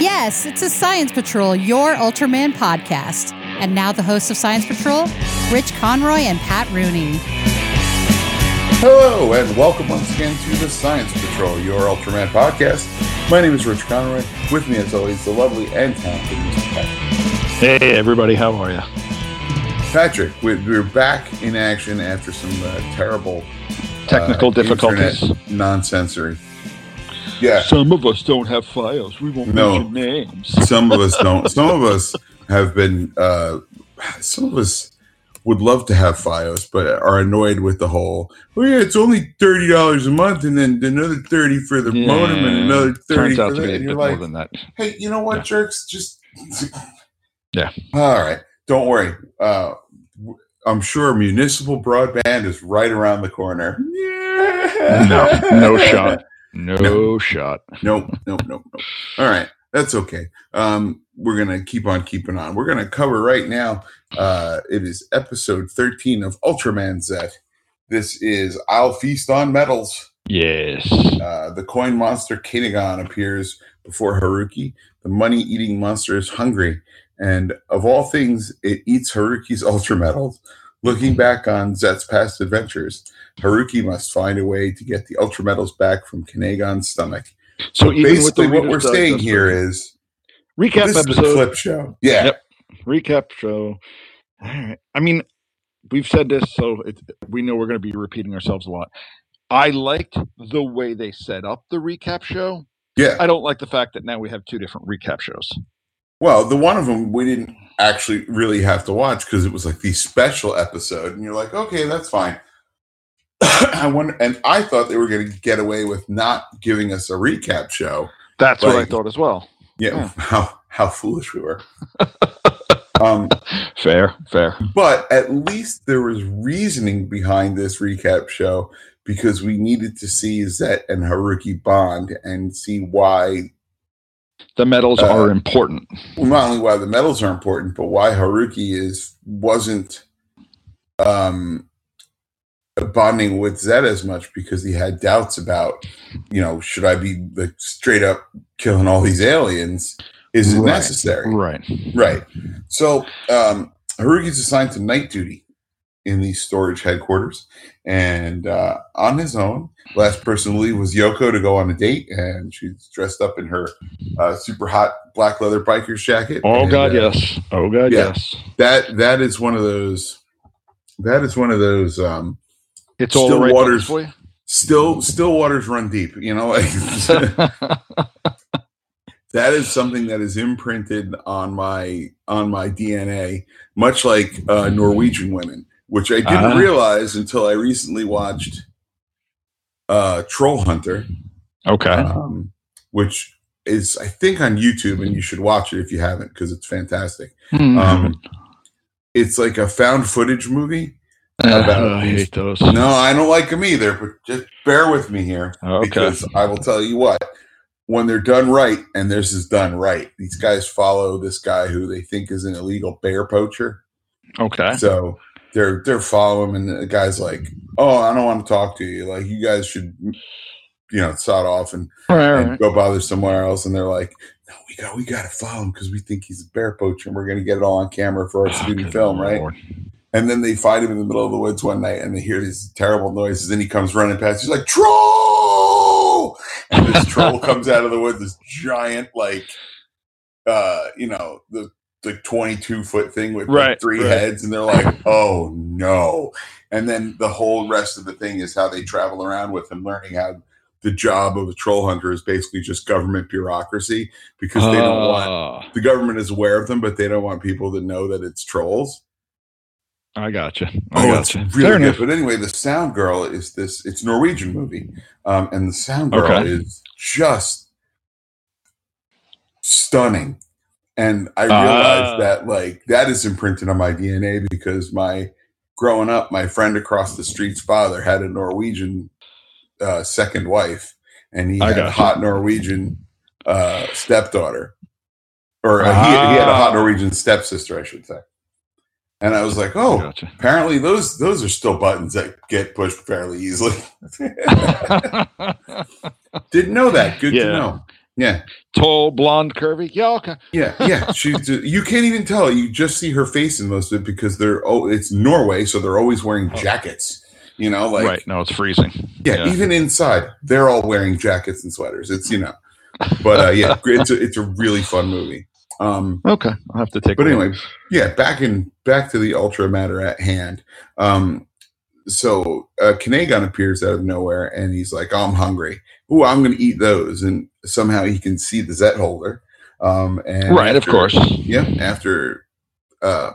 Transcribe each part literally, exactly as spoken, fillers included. Yes, it's a Science Patrol, your Ultraman podcast. And now the hosts of Science Patrol, Rich Conroy and Pat Rooney. Hello, and welcome once again to the Science Patrol, your Ultraman podcast. My name is Rich Conroy. With me, as always, the lovely and talented Mister Patrick. Hey, everybody. How are you? Patrick, we're back in action after some uh, terrible technical uh, difficulties. Non-sensory. Yeah. Some of us don't have files. We won't no. mention names. Some of us don't. Some of us have been, uh, some of us would love to have files, but are annoyed with the whole, oh yeah, it's only thirty dollars a month and then another thirty for the yeah. modem and another thirty Turns out for to that. Be a and you're bit like, more than that. Hey, you know what, yeah. jerks? Just. Yeah. All right. Don't worry. Uh, I'm sure municipal broadband is right around the corner. Yeah. No, no shot. No, no shot. Nope, nope, nope, nope. All right. That's okay. Um, we're going to keep on keeping on. We're going to cover right now. Uh, it is episode thirteen of Ultraman Zet. This is I'll Feast on Metals. Yes. Uh, the coin monster Kanegon appears before Haruki. The money-eating monster is hungry. And of all things, it eats Haruki's Ultra Metals. Looking back on Zet's past adventures, Haruki must find a way to get the Ultra Metals back from Kanegon's stomach. So, so even basically, what we're does, saying here is recap this episode. Is a clip show. Yeah. Yep. Recap show. All right. I mean, we've said this, so it, we know we're going to be repeating ourselves a lot. I liked the way they set up the recap show. Yeah. I don't like the fact that now we have two different recap shows. Well, the one of them we didn't actually really have to watch because it was like the special episode, and you're like, okay, that's fine. I wonder, and I thought they were going to get away with not giving us a recap show. That's like, what I thought as well. Yeah, yeah. how how foolish we were. um, fair, fair. But at least there was reasoning behind this recap show because we needed to see Zet and Haruki bond and see why. The medals uh, are important. Well, not only why the medals are important, but why Haruki is wasn't um, bonding with Zet as much because he had doubts about, you know, should I be like straight up killing all these aliens? Is it right. necessary? Right, right. So um, Haruki's assigned to night duty in the storage headquarters, and uh, on his own. Last person to leave was Yoko to go on a date, and she's dressed up in her uh, super hot black leather biker's jacket. Oh and, God, uh, yes! Oh God, yeah, yes! That that is one of those. That is one of those. Um, it's still all the right waters for you? Still, still waters run deep. You know, like, that is something that is imprinted on my on my D N A, much like uh, Norwegian women. Which I didn't uh, realize until I recently watched uh, Troll Hunter. Okay. Um, which is, I think, on YouTube, and you should watch it if you haven't because it's fantastic. Mm. Um, it's like a found footage movie. About uh, I hate those. No, I don't like them either, but just bear with me here. Okay. Because I will tell you what, when they're done right, and this is done right, these guys follow this guy who they think is an illegal bear poacher. Okay. So They're they're following him, and the guy's like, "Oh, I don't want to talk to you. Like, you guys should, you know, sod off and, right, and right. go bother somewhere else." And they're like, "No, we got we got to follow him because we think he's a bear poacher, and we're going to get it all on camera for our oh, student film, Lord. Right?" And then they fight him in the middle of the woods one night, and they hear these terrible noises. And he comes running past. He's like, "Troll!" And this troll comes out of the woods, this giant, like, uh, you know, the. Like twenty-two foot thing with right, like three right. heads, and they're like, "Oh no!" And then the whole rest of the thing is how they travel around with him, learning how the job of a troll hunter is basically just government bureaucracy because they uh. don't want the government is aware of them, but they don't want people to know that it's trolls. I gotcha. I oh, gotcha. It's really good. But anyway, the sound girl is this. It's a Norwegian movie, um, and the sound girl okay. is just stunning. And I realized uh, that like that is imprinted on my D N A because my growing up, my friend across the street's father had a Norwegian uh, second wife, and he I had a hot Norwegian uh, stepdaughter, or uh, uh, he, he had a hot Norwegian stepsister, I should say. And I was like, oh, gotcha. Apparently those those are still buttons that get pushed fairly easily. Didn't know that. Good yeah. to know. Yeah. Tall, blonde, curvy. Yeah, okay. Yeah, yeah. She's, you can't even tell. You just see her face in most of it because they're oh, it's Norway, so they're always wearing jackets. You know, like right. No, it's freezing. Yeah, yeah, even inside, they're all wearing jackets and sweaters. It's you know, but uh, yeah, it's a, it's a really fun movie. Um, okay, I'll have to take. But anyway, yeah, back in back to the Ultra matter at hand. Um, so uh, Kanegon appears out of nowhere, and he's like, oh, "I'm hungry. Ooh, I'm going to eat those." And somehow he can see the Zet holder. Um, and right, after, of course. Yeah, after uh,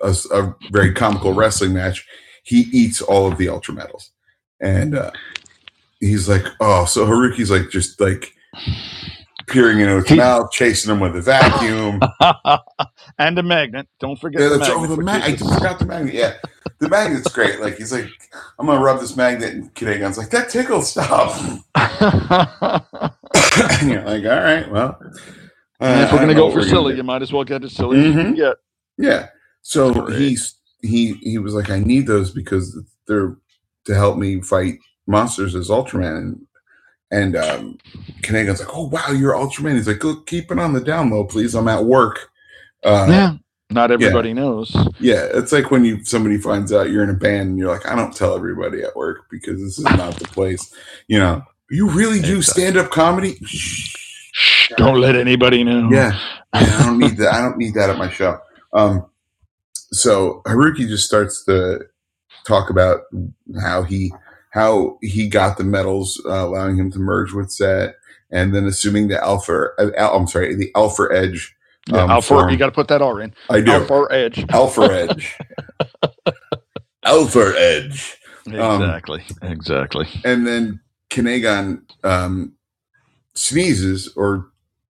a, a very comical wrestling match, he eats all of the Ultra medals, and uh, he's like, "Oh!" So Haruki's like, just like peering into his he, mouth, chasing him with a vacuum and a magnet. Don't forget. Yeah, the that's, magnet, oh, the magnet! I forgot the magnet. Yeah. The magnet's great. Like he's like, I'm gonna rub this magnet, and Kanegon's like, that tickles. Stop. And you're like, all right, well, uh, and if we're gonna go for silly, you might as well get as silly as you can get. Yeah. So great. he's he he was like, I need those because they're to help me fight monsters as Ultraman. And and um, Kanegon's like, oh wow, you're Ultraman. He's like, look, keep it on the down low, please. I'm at work. Uh, yeah. Not everybody yeah. knows. Yeah, it's like when you somebody finds out you're in a band and you're like, I don't tell everybody at work because this is not the place. You know, you really do stand-up comedy? Shh. Don't let anybody know. Yeah, I don't need that. I don't need that at my show. Um, so Haruki just starts to talk about how he how he got the medals, uh, allowing him to merge with Zet, and then assuming the Alpha. Uh, I'm sorry, the Alpha Edge. Yeah, um, Alpha, from, you got to put that R in. I do. Alpha Edge. Alpha Edge. Alpha Edge. Exactly. Um, exactly. And then Kanegon um, sneezes or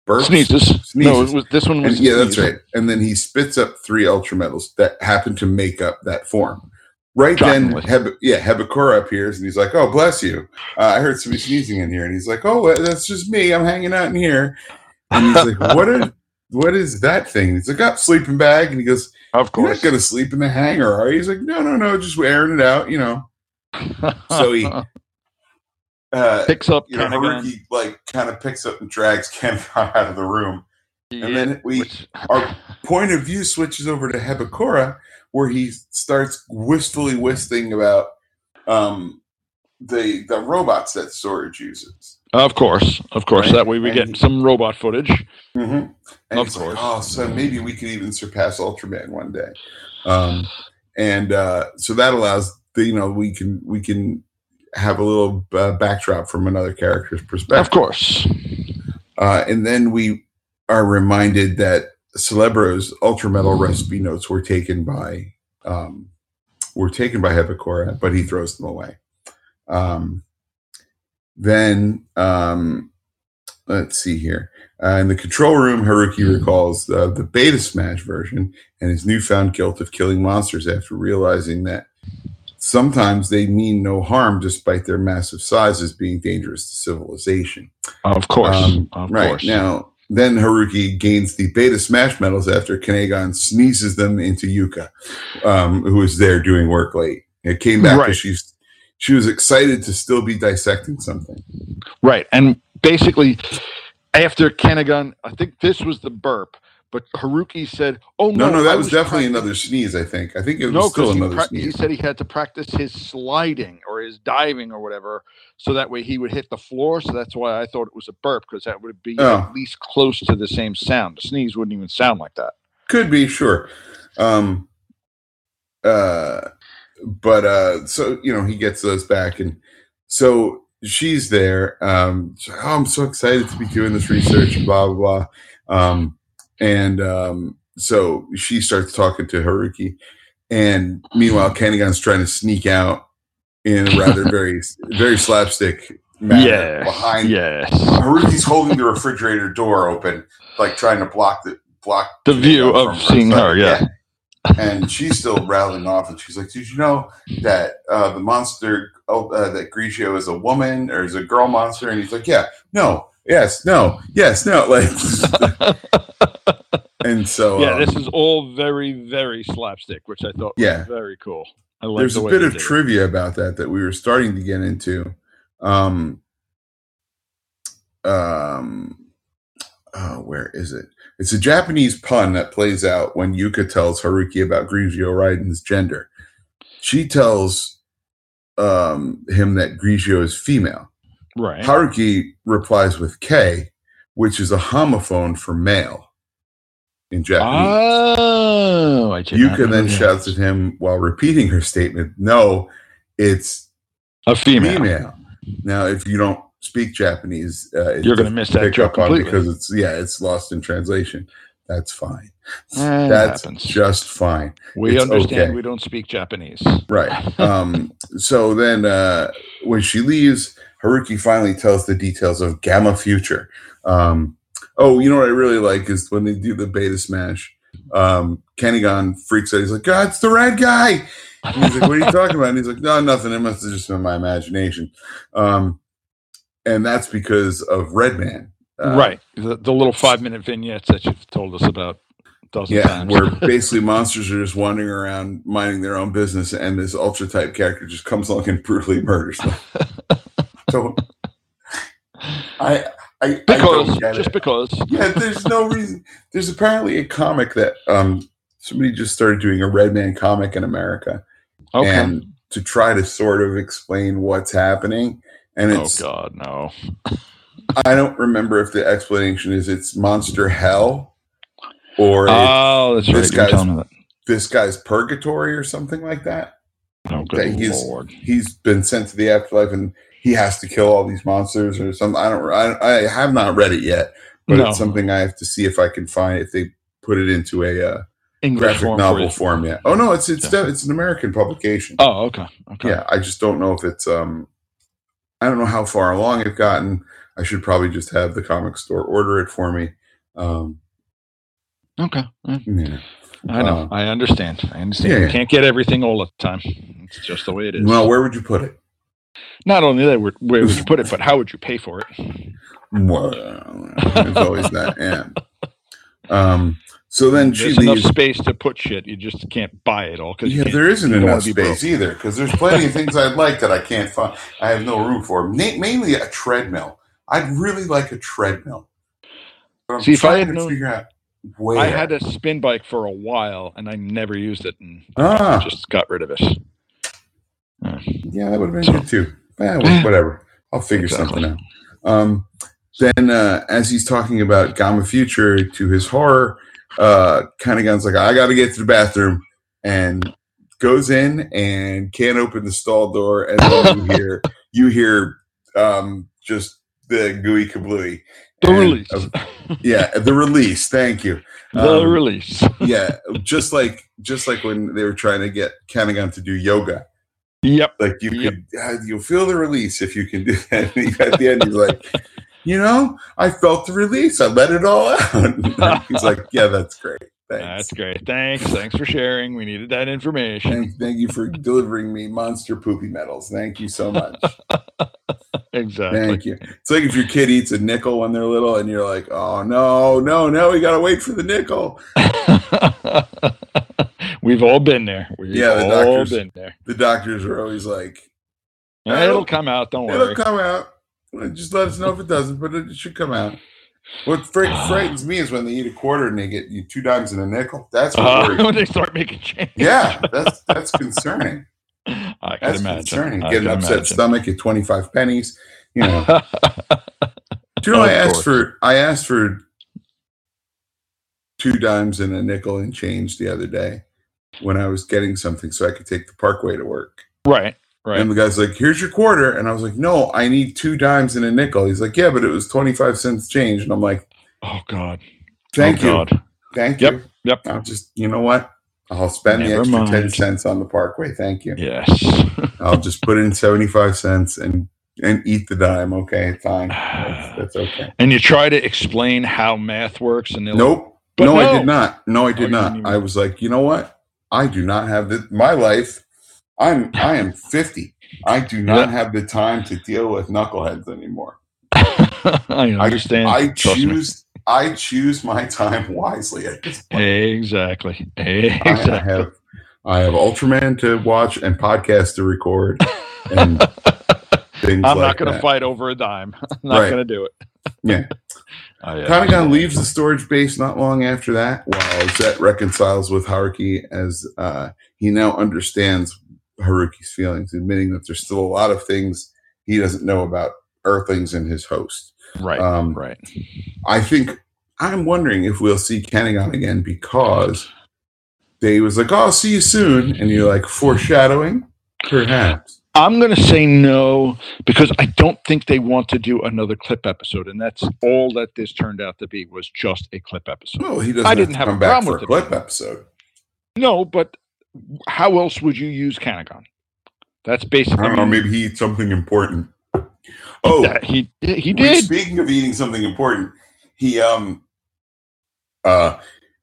burps. Sneezes. sneezes. No, it was, this one was. And, yeah, that's right. And then he spits up three Ultra medals that happen to make up that form. Right Shockingly. then, Heb- yeah, Hepakora appears and he's like, "Oh, bless you! Uh, I heard somebody sneezing in here," and he's like, "Oh, that's just me. I'm hanging out in here." And he's like, "What are?" What is that thing? He's like, oh, sleeping bag. And he goes, of course. You're not going to sleep in the hangar, are you? He's like, no, no, no, just airing it out, you know. So he uh, picks up you know, Kanegon. Like, kind of picks up and drags Kanegon out of the room. Yeah, and then we which... our point of view switches over to Hepakora, where he starts wistfully whistling about um, the, the robots that Sorge uses. Of course, of course. Right. That way we and get he, some robot footage. Mm-hmm. And of course. Like, oh, so maybe we could even surpass Ultraman one day, um, and uh, so that allows the, you know we can we can have a little uh, backdrop from another character's perspective. Of course. Uh, and then we are reminded that Celebro's Ultra Metal recipe notes were taken by um, were taken by Hepakora, but he throws them away. Um, Then, um, let's see here. Uh, in the control room, Haruki recalls uh, the Beta Smash version and his newfound guilt of killing monsters after realizing that sometimes they mean no harm despite their massive sizes being dangerous to civilization. Of course. Um, of right. Course. Now, then Haruki gains the Beta Smash medals after Kanegon sneezes them into Yuka, um, who was there doing work late. It came back because right. she's... She was excited to still be dissecting something. Right. And basically, after Kanegon, I think this was the burp, but Haruki said, oh, no. No, no, that was, was definitely practicing. another sneeze, I think. I think it was no, still another pra- sneeze. He said he had to practice his sliding or his diving or whatever, so that way he would hit the floor. So that's why I thought it was a burp, because that would be oh. at least close to the same sound. A sneeze wouldn't even sound like that. Could be, sure. Um, uh... But uh, so, you know, he gets those back. And so she's there. Um, she's like, oh, I'm so excited to be doing this research, blah, blah, blah. Um, and um, so she starts talking to Haruki. And meanwhile, Kanegon's trying to sneak out in a rather very, very slapstick manner yes, behind. Yes. Haruki's holding the refrigerator door open, like trying to block the block the view of seeing her. Yeah. yeah. And she's still rattling off, and she's like, "Did you know that uh, the monster oh, uh, that Grigio is a woman or is a girl monster?" And he's like, "Yeah, no, yes, no, yes, no." Like, and so yeah, um, this is all very, very slapstick, which I thought yeah. was very cool. I like There's the a bit of trivia it. about that that we were starting to get into. Um, um, oh, where is it? It's a Japanese pun that plays out when Yuka tells Haruki about Grigio Raiden's gender. She tells um, him that Grigio is female. Right. Haruki replies with K, which is a homophone for male in Japanese. Oh, I did Yuka not then that. shouts at him while repeating her statement. No, it's a female. female. Now, if you don't speak Japanese, uh, you're going to miss that joke completely because it's yeah, it's lost in translation. That's fine. Eh, That's happens. just fine. We it's understand. Okay. We don't speak Japanese, right? Um, so then, uh, when she leaves, Haruki finally tells the details of Gamma Future. Um, oh, you know what I really like is when they do the Beta Smash. Um, Kanegon freaks out. He's like, "God, it's the red guy." And he's like, "What are you talking about?" And he's like, "No, nothing. It must have just been my imagination." Um, And that's because of Redman. Uh, right. The, the little five-minute vignettes that you've told us about a dozen yeah, times. Yeah, where basically monsters are just wandering around minding their own business, and this Ultra-type character just comes along and brutally murders them. So, I, I, because, I don't get just it. because. Yeah, there's no reason. There's apparently a comic that um, somebody just started doing, a Redman comic in America. Okay. And to try to sort of explain what's happening... And it's, oh God, no! I don't remember if the explanation is it's monster hell, or oh, that's this right. guy's that. this guy's purgatory or something like that. Oh, good that he's, Lord! He's been sent to the afterlife and he has to kill all these monsters or something. I don't. I, I have not read it yet, but no. It's something I have to see if I can find if they put it into a uh, graphic form novel form yet. Oh no, it's it's yeah. it's an American publication. Oh okay, okay. Yeah, I just don't know if it's um. I don't know how far along it gotten. I should probably just have the comic store order it for me. Um, okay. Yeah. I know. Uh, I understand. I understand. Yeah, you yeah. can't get everything all the time. It's just the way it is. Well, where would you put it? Not only that, where, where would you put it, but how would you pay for it? Well, there's always that. Yeah. Um, so then there's she leaves. There's enough space to put shit. You just can't buy it all. Yeah, there isn't enough space either because there's plenty of things I'd like that I can't find. I have no room for. Na- mainly a treadmill. I'd really like a treadmill. But I'm See, if I had no, figure out where. I had a spin bike for a while and I never used it and ah. just got rid of it. Uh, yeah, that would have been so. good too. Eh, well, whatever. I'll figure exactly. something out. Um, then uh, as he's talking about Gamma Future, to his horror, Uh, Kanegon's like, I gotta get to the bathroom, and goes in and can't open the stall door, and then you hear you hear um, just the gooey kablooey. The and, release, uh, yeah, the release. Thank you, um, the release. yeah, just like just like when they were trying to get Kanegon to do yoga. Yep, like you yep. could uh, you'll feel the release if you can do that. And at the end, he's like. You know, I felt the release. I let it all out. He's like, yeah, that's great. Thanks. That's great. Thanks. Thanks for sharing. We needed that information. Thank, thank you for delivering me monster poopy medals. Thank you so much. Exactly. Thank you. It's like if your kid eats a nickel when they're little and you're like, oh, no, no, no, we got to wait for the nickel. We've all been there. We've yeah, the all doctors, been there. The doctors are always like. Yeah, it'll come out. Don't it'll worry. It'll come out. Just let us know if it doesn't, but it should come out. What frightens me is when they eat a quarter and they get you two dimes and a nickel. That's what uh, worries. When they start making change. Yeah, that's that's concerning. I can that's imagine. concerning. I get an upset imagine. stomach at twenty-five pennies. You know. Do you know oh, I asked for I asked for two dimes and a nickel and change the other day when I was getting something so I could take the Parkway to work. Right. Right. And the guy's like, here's your quarter. And I was like, no, I need two dimes and a nickel. He's like, yeah, but it was twenty-five cents change. And I'm like, oh, God. Thank oh, you. God. Thank yep. you. Yep. I'll just, you know what? I'll spend Never the extra mind. ten cents on the Parkway. Thank you. Yes. I'll just put in seventy-five cents and, and eat the dime. Okay, fine. That's, that's okay. And you try to explain how math works. and Nope. Like, no, no, I did not. No, I did oh, not. Even... I was like, you know what? I do not have this. My life. I'm I am fifty. I do not have the time to deal with knuckleheads anymore. I understand. I, I choose me. I choose my time wisely at this point. Exactly. Exactly. I have I have Ultraman to watch and podcasts to record and things I'm like not gonna that. fight over a dime. I'm not right. gonna do it. Yeah. Oh, yeah. Kanegon leaves the storage base not long after that, while Zet reconciles with Haruki as uh, he now understands Haruki's feelings, admitting that there's still a lot of things he doesn't know about Earthlings and his host. Right, um, right. I think, I'm wondering if we'll see Kanegon again, because they was like, oh, I'll see you soon, and you're like, foreshadowing? Perhaps. I'm going to say no, because I don't think they want to do another clip episode, and that's all that this turned out to be, was just a clip episode. Well, he doesn't I didn't have, have a problem for with a clip episode. No, but how else would you use Kanegon? That's basically. I don't know. Maybe he eats something important. Oh, that he he did. Speaking of eating something important, he um uh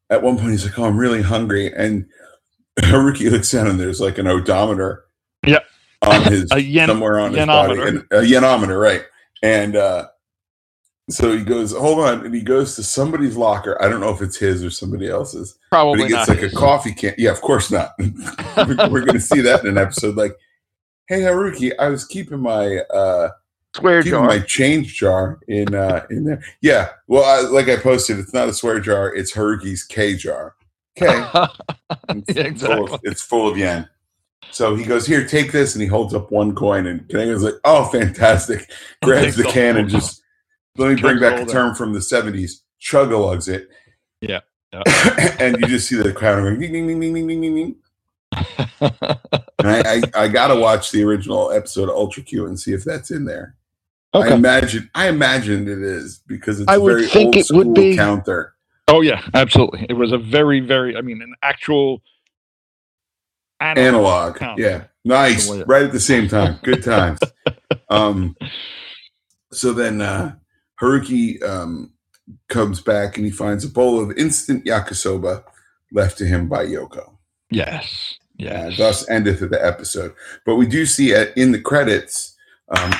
at one point he's like, "Oh, I'm really hungry," and Haruki looks down and there's like an odometer. Yeah. On his a yen- somewhere on yenometer. His body, and, a yenometer, right? And uh, so he goes, "Hold on," and he goes to somebody's locker. I don't know if it's his or somebody else's. Probably but he gets not like his. A coffee can. Yeah, of course not. We're going to see that in an episode. Like, hey Haruki, I was keeping my uh, swear keeping jar, my change jar in uh, in there. Yeah, well, I, like I posted, it's not a swear jar. It's Haruki's K jar. K. It's, yeah, exactly. Full of, it's full of yen. So he goes, here, take this, and he holds up one coin, and Kanegon's like, oh, fantastic, grabs the can and just, let me bring back a term from the seventies, chug-a-lugs it. Yeah. yeah. And you just see the crowd going, ding, ding, ding, ding, ding, ding, ding. And I, I, I got to watch the original episode of Ultra Q and see if that's in there. Okay. I imagine I imagine it is, because it's I a very old it school be... counter. Oh, yeah, absolutely. It was a very, very, I mean, an actual... Analog, Analog. Yeah, nice. Right at the same time, good times. um, so then uh, Haruki um, comes back and he finds a bowl of instant yakisoba left to him by Yoko. Yes, yes. Uh, thus endeth the episode. But we do see uh, in the credits um,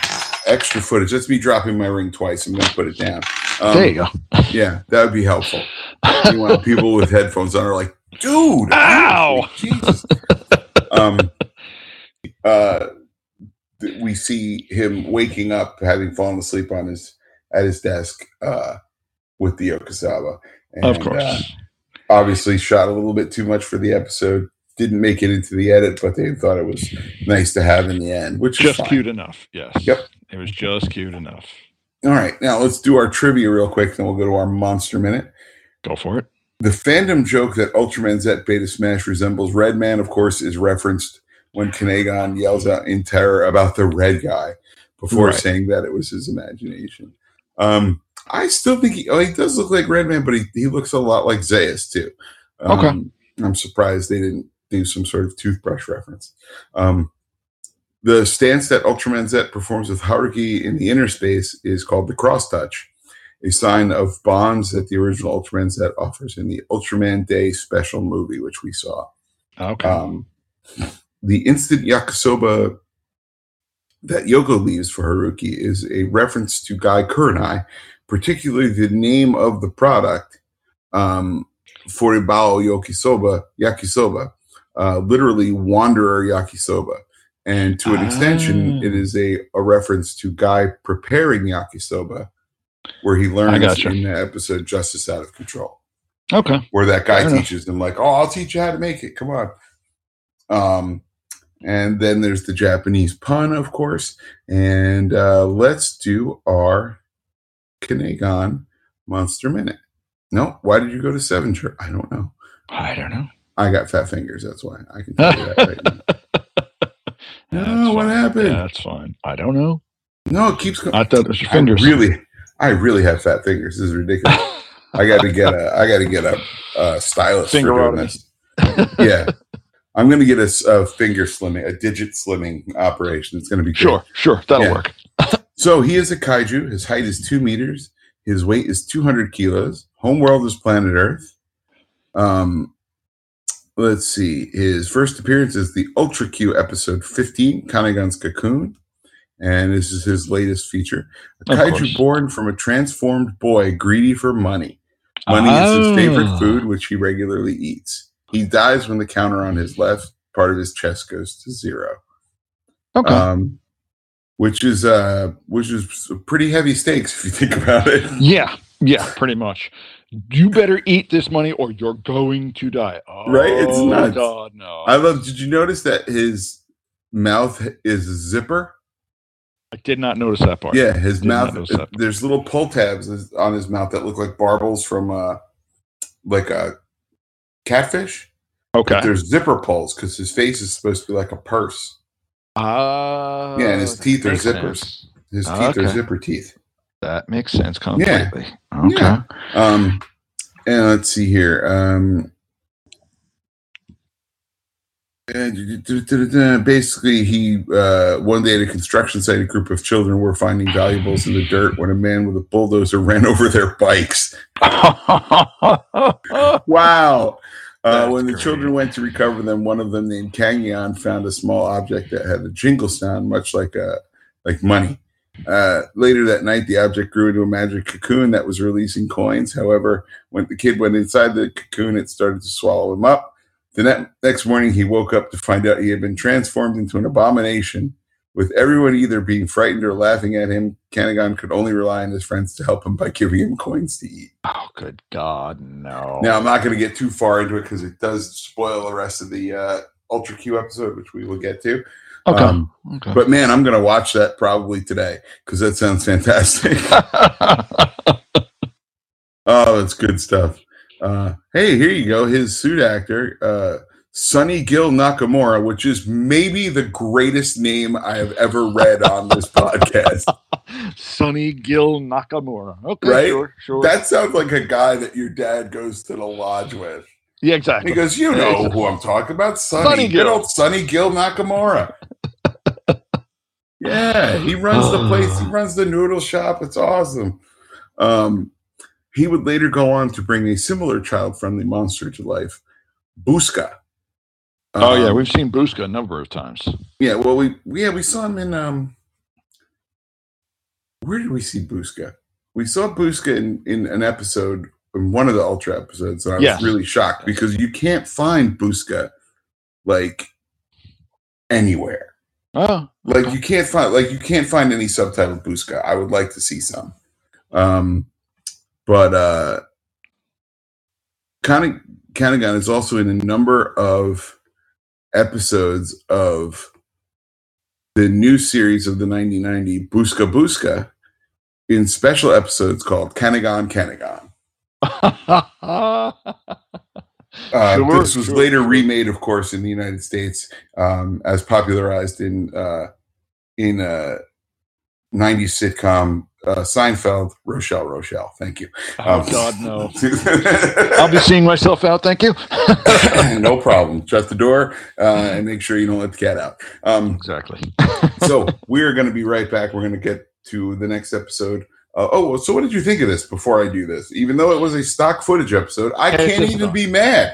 extra footage. That's me dropping my ring twice. I'm going to put it down. Um, there you go. Yeah, that would be helpful. You want people with headphones on are like, dude, ow, Jesus. Um, uh, we see him waking up, having fallen asleep on his at his desk uh, with the Yokosawa. And, of course, uh, obviously shot a little bit too much for the episode. Didn't make it into the edit, but they thought it was nice to have in the end, which just is cute enough. Yes. Yep. It was just cute enough. All right, now let's do our trivia real quick, then we'll go to our monster minute. Go for it. The fandom joke that Ultraman Zet Beta Smash resembles Redman, of course, is referenced when Kanegon yells out in terror about the red guy before right. saying that it was his imagination. Um, I still think he, oh, he does look like Redman, but he, he looks a lot like Zeus, too. Um, okay. I'm surprised they didn't do some sort of toothbrush reference. Um, the stance that Ultraman Zet performs with Haruki in the inner space is called the cross touch, a sign of bonds that the original Ultraman Zet offers in the Ultraman Day special movie, which we saw. Okay. Um, the instant yakisoba that Yoko leaves for Haruki is a reference to Guy Kurenai, particularly the name of the product, um, Foribao Yokisoba, Yakisoba, uh, literally Wanderer Yakisoba. And to an ah. extension, it is a, a reference to Guy preparing Yakisoba, where he learns gotcha. in the episode Justice Out of Control. Okay. Where that guy teaches him, like, oh, I'll teach you how to make it. Come on. Um, and then there's the Japanese pun, of course. And uh, let's do our Kanegon Monster Minute. No, why did you go to seven? Sure. I don't know. I don't know. I got fat fingers. That's why. I can tell you that right now. No, what fine. happened? Yeah, that's fine. I don't know. No, it keeps going. I thought it was your fingers. I really... I really have fat fingers. This is ridiculous. I got to get a. I got to get a, a stylist finger for doing this. Yeah, I'm going to get a, a finger slimming, a digit slimming operation. It's going to be sure, good. sure. That'll yeah. work. So he is a kaiju. His height is two meters. His weight is two hundred kilos. Homeworld is planet Earth. Um, let's see. His first appearance is the Ultra Q episode fifteen, Kanegon's Cocoon. And this is his latest feature. A of kaiju course. born from a transformed boy greedy for money. Money oh. is his favorite food, which he regularly eats. He dies when the counter on his left part of his chest goes to zero. Okay. Um, which is uh, which is pretty heavy stakes if you think about it. Yeah, Yeah, pretty much. You better eat this money or you're going to die. Oh, right? It's nuts. God, no. I love, did you notice that his mouth is a zipper? I did not notice that part. Yeah, his mouth, there's little pull tabs on his mouth that look like barbels from uh, like a catfish. Okay. But there's zipper pulls because his face is supposed to be like a purse. Oh. Yeah, and his teeth are zippers. Sense. His teeth okay. are zipper teeth. That makes sense completely. Yeah. Okay. Yeah. Um, and let's see here. Um, basically, he uh, one day at a construction site, a group of children were finding valuables in the dirt when a man with a bulldozer ran over their bikes. Wow. Uh, when the great. children went to recover them, one of them named Kanegon found a small object that had a jingle sound, much like a like money. Uh, later that night, the object grew into a magic cocoon that was releasing coins. However, when the kid went inside the cocoon, it started to swallow him up. The ne- next morning, he woke up to find out he had been transformed into an abomination. With everyone either being frightened or laughing at him, Kanegon could only rely on his friends to help him by giving him coins to eat. Oh, good God, no. Now, I'm not going to get too far into it because it does spoil the rest of the uh, Ultra Q episode, which we will get to. Okay. Um, okay. But, man, I'm going to watch that probably today because that sounds fantastic. Oh, that's good stuff. Uh, hey, here you go. His suit actor, uh, Sonny Gil Nakamura, which is maybe the greatest name I have ever read on this podcast. Sonny Gil Nakamura. Okay, right? sure, sure. That sounds like a guy that your dad goes to the lodge with. Yeah, exactly. He goes, you know exactly. who I'm talking about, Sonny, Sonny Gil. Good old Sonny Gil Nakamura. Yeah, he runs the place. He runs the noodle shop. It's awesome. Um, he would later go on to bring a similar child-friendly monster to life, Busca. Oh um, yeah, we've seen Busca a number of times. Yeah, well, we yeah we saw him in um. Where did we see Busca? We saw Busca in, in an episode, in one of the Ultra episodes, and I yes. was really shocked because you can't find Busca like anywhere. Oh, okay. like you can't find like you can't find any subtitled Busca. I would like to see some, um, but uh, Kanegon Kanegon is also in a number of episodes of the new series of the nineteen ninety Busca Busca in special episodes called Kanegon Kanegon. uh, sure, this was sure, later sure. remade, of course, in the United States um, as popularized in uh, in uh, nineties sitcom uh, Seinfeld, Rochelle, Rochelle. Thank you. Um, oh, God, no. I'll be seeing myself out. Thank you. No problem. Shut the door uh, and make sure you don't let the cat out. Um, exactly. So we're going to be right back. We're going to get to the next episode. Uh, oh, so what did you think of this before I do this? Even though it was a stock footage episode, I and can't even not. be mad.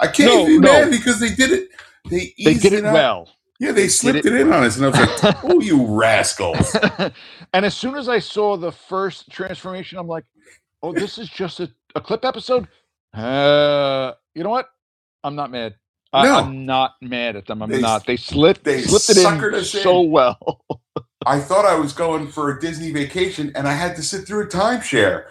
I can't no, even be no. mad because they did it. They, they did it, it well. Yeah, they, they slipped it, it in well. on us. And I was like, oh, you rascals. And as soon as I saw the first transformation, I'm like, oh, this is just a, a clip episode? Uh, you know what? I'm not mad. I, no. I'm not mad at them. I'm they, not. They slipped, they slipped it in so in. well. I thought I was going for a Disney vacation, and I had to sit through a timeshare.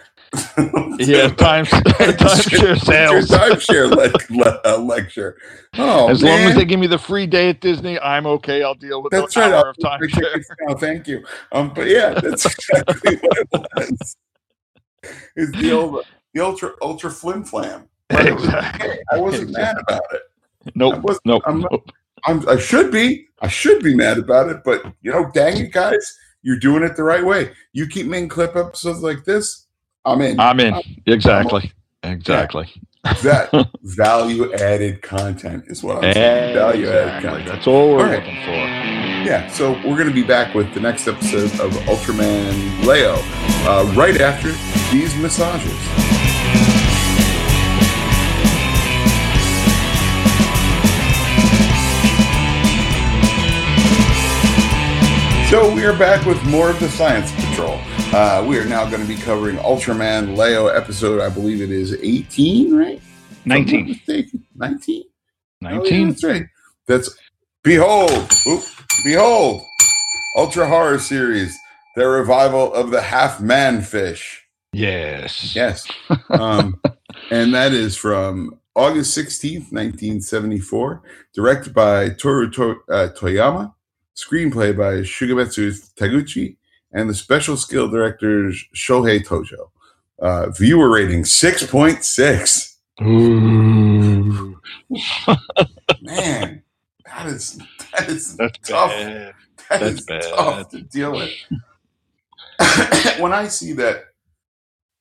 yeah, time, timeshare sales. Timeshare le- le- uh, lecture. Oh, as man. long as they give me the free day at Disney, I'm okay. I'll deal with that's right. hour of timeshare. No, thank you. Um, but yeah, that's exactly what it was. It's the old, the ultra, ultra flim flam. Exactly. Okay. I wasn't exactly. mad about it. Nope. I nope. I'm not, nope. I'm, I should be. I should be mad about it, but, you know, dang it, guys. You're doing it the right way. You keep making clip episodes like this, I'm in. I'm in. I'm, exactly. I'm exactly. Yeah. That value-added content is what I'm exactly. saying. Value-added content. That's all we're all right. looking for. Yeah, so we're going to be back with the next episode of Ultraman Leo uh, right after these massages. So we are back with more of the Science Patrol. Uh, we are now going to be covering Ultraman Leo episode, I believe it is eighteen, right? nineteen. nineteen? nineteen. Oh, yeah, that's right. That's, behold, oop, behold, Ultra Horror Series, the revival of the half-man fish. Yes. Yes. Um, and that is from August sixteenth, nineteen seventy-four, directed by Toru to- uh, Toyama, screenplay by Shugemitsu Taguchi, and the special skill director Shohei Tojo. Uh, viewer rating six point six. Ooh. Man, that is that is That's tough. Bad. That That's is bad. tough to deal with. When I see that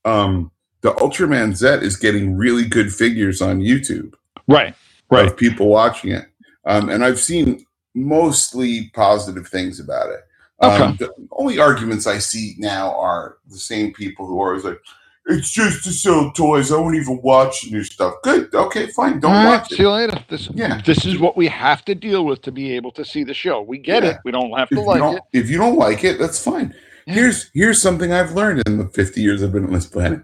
um, the Ultraman Zet is getting really good figures on YouTube, right, right, of people watching it, um, and I've seen mostly positive things about it. Okay. Um, the only arguments I see now are the same people who are always like, it's just to sell toys. I won't even watch new stuff. Good. Okay, fine. Don't All right, watch see it. See you later. This, yeah. this is what we have to deal with to be able to see the show. We get yeah. it. We don't have to if like it. If you don't like it, that's fine. Yeah. Here's here's something I've learned in the fifty years I've been on this planet.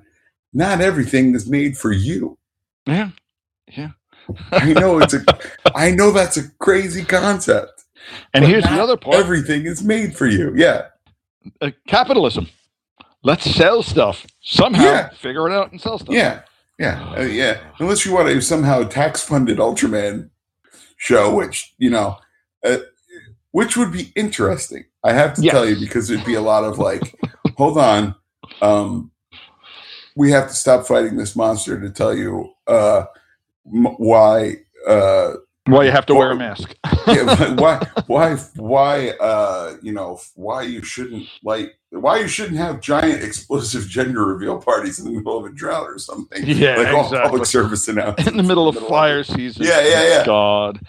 Not everything is made for you. Yeah. Yeah. I know it's a I know that's a crazy concept. And here's the other part. Everything is made for you. Yeah. Uh, capitalism. Let's sell stuff somehow. Yeah. Figure it out and sell stuff. Yeah, yeah, uh, yeah. Unless you want to somehow tax-funded Ultraman show, which you know, uh, which would be interesting. I have to yes. tell you, because there'd be a lot of like, hold on, um, we have to stop fighting this monster to tell you uh, m- why. Uh, Why you have to why, wear a mask? yeah, why? Why? Why? Uh, you know, why you shouldn't like? Why you shouldn't have giant explosive gender reveal parties in the middle of a drought or something? Yeah, like all exactly. public service announcements in the middle of, the middle of fire of season. Yeah, yeah, yeah. God.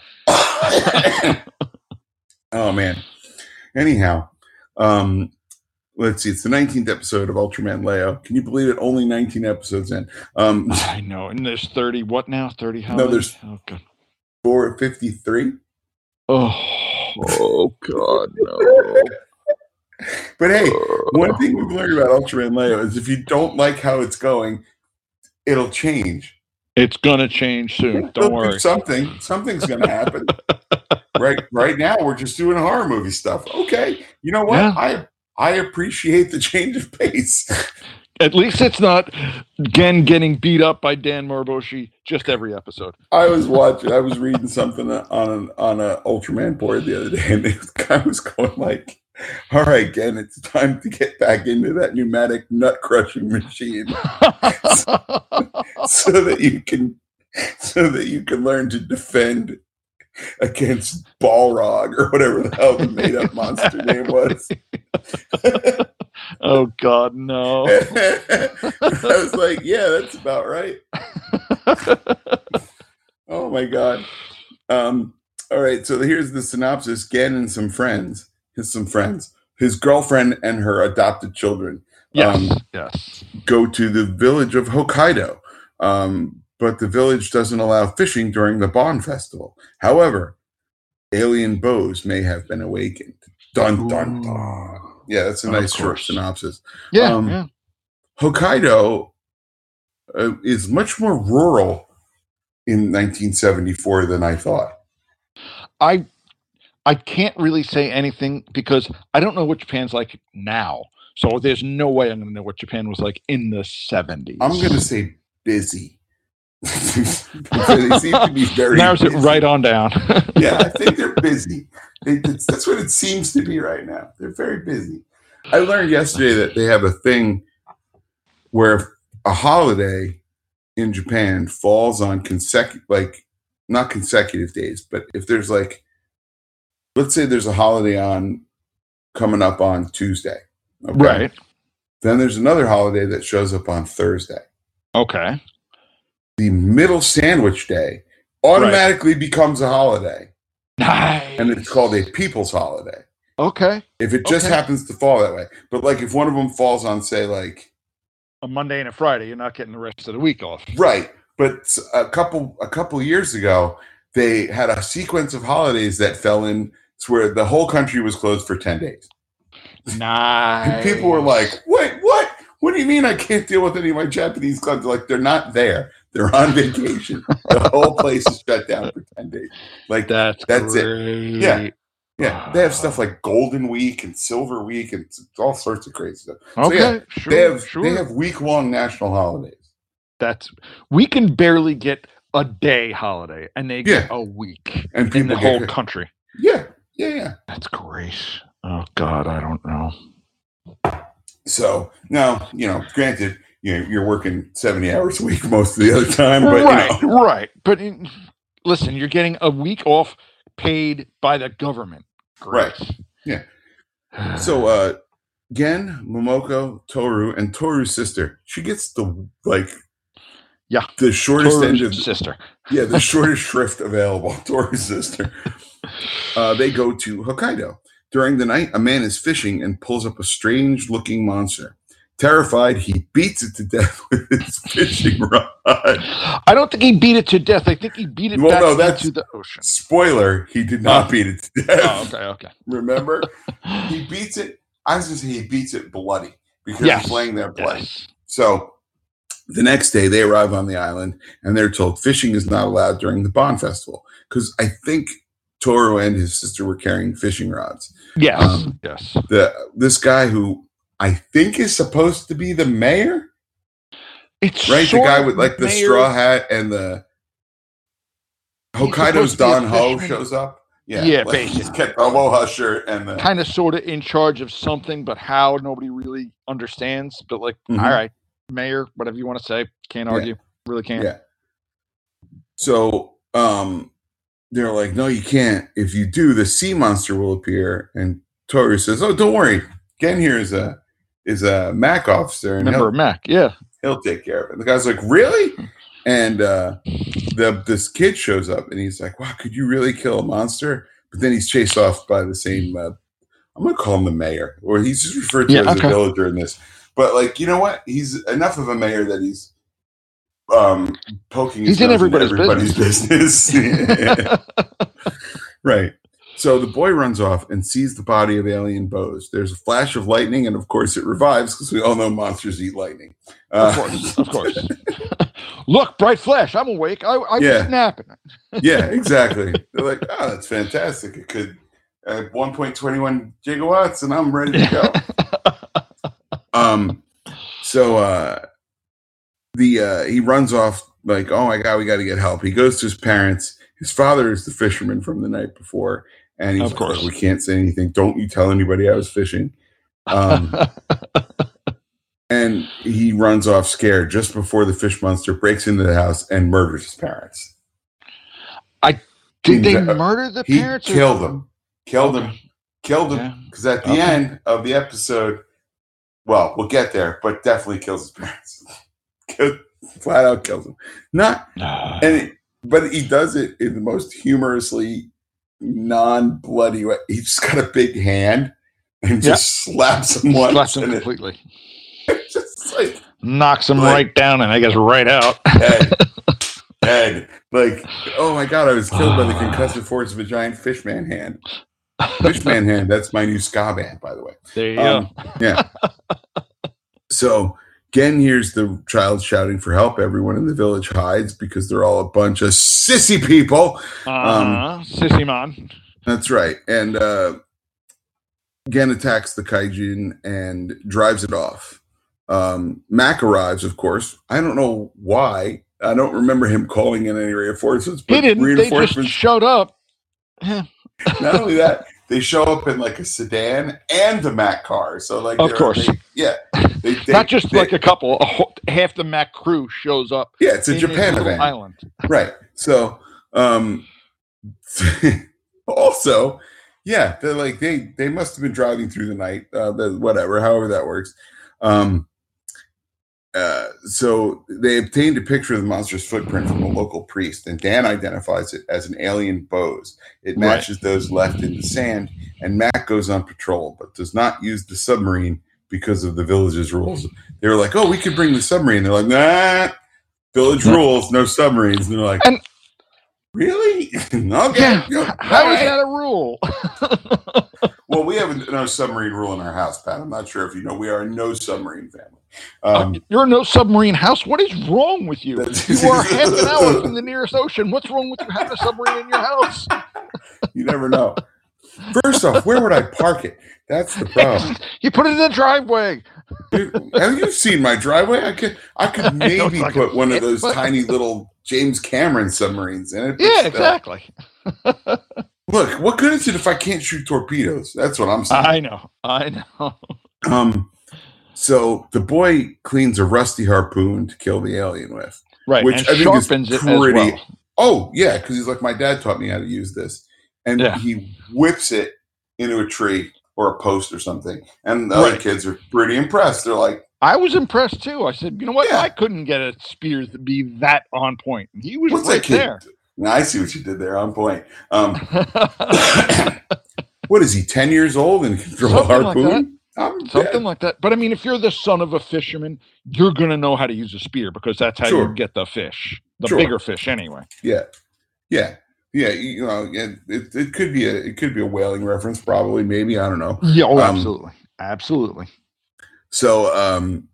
Oh man. Anyhow, um, let's see. It's the nineteenth episode of Ultraman Leo. Can you believe it? Only nineteen episodes in. Um, I know, and there's thirty. What now? Thirty? How no, many? There's. Oh, God. four fifty-three. Oh, oh God, no. But hey, one thing we've learned about Ultraman Leo is if you don't like how it's going, it'll change. It's going to change soon. Don't it'll worry. Do something. Something's going to happen. Right right now, we're just doing horror movie stuff. Okay. You know what? Yeah. I I appreciate the change of pace. At least it's not Gen getting beat up by Dan Moroboshi just every episode. I was watching, I was reading something on an on a Ultraman board the other day, and this guy was going like, all right, Gen, it's time to get back into that pneumatic nut-crushing machine so, so that you can so that you can learn to defend against Balrog or whatever the hell the made-up monster name was. Oh God, no! I was like, "Yeah, that's about right." Oh my God! Um, all right, so here's the synopsis: Gen and some friends, his some friends, his girlfriend and her adopted children, yes, um, yes, go to the village of Hokkaido, um, but the village doesn't allow fishing during the Bon Festival. However, Alien Bose may have been awakened. Dun dun dun. Ooh. Yeah, that's a nice short synopsis. Yeah, um, yeah. Hokkaido uh, is much more rural in nineteen seventy-four than I thought. I I can't really say anything because I don't know what Japan's like now. So there's no way I'm going to know what Japan was like in the seventies. I'm going to say busy. They seem to be very Narrows busy. It right on down. Yeah, I think they're busy. They, that's what it seems to be right now. They're very busy. I learned yesterday that they have a thing where a holiday in Japan falls on consecutive, like not consecutive days, but if there's like, let's say there's a holiday on coming up on Tuesday, okay? Right? Then there's another holiday that shows up on Thursday. Okay. The middle sandwich day automatically right. becomes a holiday. Nice. And it's called a people's holiday. Okay. If it just okay. happens to fall that way. But like if one of them falls on, say, like a Monday and a Friday, you're not getting the rest of the week off. Right. But a couple a couple years ago, they had a sequence of holidays that fell in to where the whole country was closed for ten days. Nice. And people were like, wait, what? What do you mean I can't deal with any of my Japanese clubs? Like, they're not there. They're on vacation. The whole place is shut down for ten days. Like that's, that's it. Yeah, Yeah, they have stuff like Golden Week and Silver Week and all sorts of crazy stuff. Okay, so yeah, sure, they have sure. they have week long national holidays. That's we can barely get a day holiday, and they get yeah. a week and in the whole country. Yeah, yeah, yeah. That's great. Oh God, I don't know. So now you know. Granted, you know, you're working seventy hours a week most of the other time, but right, you know. right. But in, listen, you're getting a week off. Paid by the government. Great. Right. Yeah. So, uh, Gen, Momoko, Toru, and Toru's sister. She gets the, like, yeah, the shortest Toru's end of sister. Yeah, the shortest shrift available. Toru's sister. Uh, they go to Hokkaido. During the night, a man is fishing and pulls up a strange looking monster. Terrified, he beats it to death with his fishing rod. I don't think he beat it to death. I think he beat it well, back no, that's, into the ocean. Spoiler, he did not oh. beat it to death. Oh, okay, okay. Remember? He beats it. I was going to say he beats it bloody because yes. he's laying there bloody. Yes. So the next day, they arrive on the island, and they're told fishing is not allowed during the Bon Festival because I think Toru and his sister were carrying fishing rods. Yes, um, yes. The, this guy who... I think is supposed to be the mayor. It's right, the guy with like the mayor. straw hat and the Hokkaido's Don Ho shows up. Yeah, yeah, like, basically he's kept a Aloha shirt and the kind of sort of in charge of something, but how nobody really understands. But like, mm-hmm. all right, mayor, whatever you want to say, can't argue, yeah. really can't. Yeah. So um, they're like, no, you can't. If you do, the sea monster will appear. And Toru says, oh, don't worry. Gen here is a is a Mac officer. And Member of Mac, yeah. He'll take care of it. The guy's like, really? And uh, the this kid shows up, and he's like, wow, could you really kill a monster? But then he's chased off by the same, uh, I'm going to call him the mayor, or he's just referred to yeah, as okay. a villager in this. But, like, you know what? He's enough of a mayor that he's um, poking his he's nose in everybody's, in everybody's business. business. Right. So the boy runs off and sees the body of Alien Bose. There's a flash of lightning, and of course it revives because we all know monsters eat lightning. Uh, of course, of course. Look, bright flash, I'm awake. I, I yeah. was napping. Yeah, exactly. They're like, oh, that's fantastic. It could uh, one point two one gigawatts, and I'm ready to go. um, So uh, the uh, he runs off like, oh, my God, we got to get help. He goes to his parents. His father is the fisherman from the night before. And he's of course. Like, we can't say anything. Don't you tell anybody I was fishing. Um, and he runs off scared just before the fish monster breaks into the house and murders his parents. I Did in they the, murder the he parents? He killed or? them. Killed okay. them. Killed them. Yeah. Because at the okay. end of the episode, well, we'll get there, but definitely kills his parents. Killed, flat out kills them. Not, uh, and it, but he does it in the most humorously non-bloody way. He's just got a big hand and just yeah. slaps him once. Slaps him completely. It, just like, knocks him like, right down and I guess right out. Head. Head. Like, oh my God, I was killed by the concussive force of a giant fishman hand. Fishman hand, that's my new ska band, by the way. There you um, go. Yeah. So Gen hears the child shouting for help. Everyone in the village hides because they're all a bunch of sissy people. Uh, um, sissy man. That's right. And uh, Gen attacks the kaijin and drives it off. Um, Mac arrives, of course. I don't know why. I don't remember him calling in any reinforcements. But he didn't. Reinforcements. They just showed up. Not only that, they show up in like a sedan and the Mac car. So like, of course, they, yeah, they, they, not just they, like a couple. A whole, half the Mac crew shows up. Yeah, it's a Japan event. Island, right? So, um, also, yeah, they're like they they must have been driving through the night. Uh, the, whatever, however that works. Um, uh, so they obtained a picture of the monster's footprint from a local priest, and Dan identifies it as an alien Bose. It matches right. those left in the sand, and Mac goes on patrol, but does not use the submarine because of the village's rules. They were like, oh, we could bring the submarine. They're like, nah, village rules, no submarines. And they're like, and, really? Okay. Yeah, Yo, how is that a rule? Well, we have a no submarine rule in our house, Pat. I'm not sure if you know, we are a no submarine family. Um, uh, you're a no submarine house. What is wrong with you? You are half an hour from the nearest ocean. What's wrong with you having a submarine in your house? You never know. First off, where would I park it? That's the problem. You put it in the driveway. Dude, have you seen my driveway? I could, I could maybe I like put one of those but... tiny little James Cameron submarines in it. Yeah, exactly. Look, what good is it if I can't shoot torpedoes? That's what I'm saying. I know, I know. Um, so the boy cleans a rusty harpoon to kill the alien with, right? Which and I think sharpens is pretty. It as well. Oh yeah, because he's like, my dad taught me how to use this, and yeah. he whips it into a tree or a post or something, and the right. other kids are pretty impressed. They're like, I was impressed too. I said, you know what? Yeah. I couldn't get a spear to be that on point. He was What's right that kid? there. Now, I see what you did there. On point. Um, what is he? Ten years old and can throw a harpoon? Like Something dead. like that. But I mean, if you're the son of a fisherman, you're gonna know how to use a spear because that's how sure. you get the fish, the sure. bigger fish, anyway. Yeah, yeah, yeah. You know, it, it could be a it could be a whaling reference, probably, maybe. I don't know. Yeah, oh, um, absolutely, absolutely. So, um,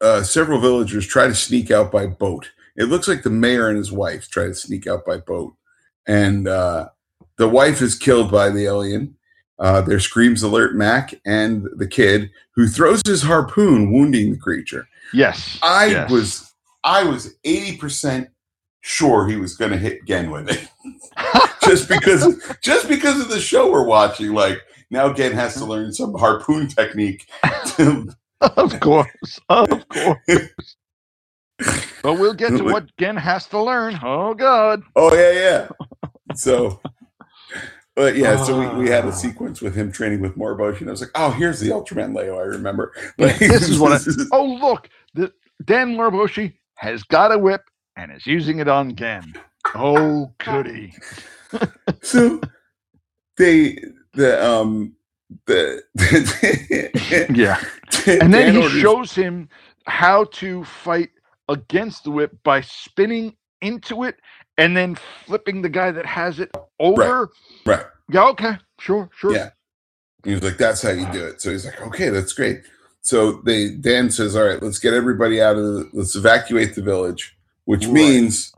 uh, several villagers try to sneak out by boat. It looks like the mayor and his wife try to sneak out by boat. And uh, the wife is killed by the alien. Uh, their screams alert Mac and the kid, who throws his harpoon, wounding the creature. Yes. I yes. was I was eighty percent sure he was going to hit Gen with it. just because just because of the show we're watching. Like, now Gen has to learn some harpoon technique. To- of course. Of course. But we'll get to what Gen has to learn. Oh, God. Oh, yeah, yeah. So, but yeah, so we, we had a sequence with him training with Moroboshi, and I was like, oh, here's the Ultraman Leo, I remember. Like, this is what I, oh, look, the, Dan Moroboshi has got a whip and is using it on Gen. Oh, goody. So, they, the, um, the, yeah. And then Dan he orders- shows him how to fight against the whip by spinning into it and then flipping the guy that has it over. Right. right. Yeah, okay. Sure, sure. Yeah. He was like, that's how you do it. So he's like, okay, that's great. So they Dan says, all right, let's get everybody out of the, let's evacuate the village, which right. means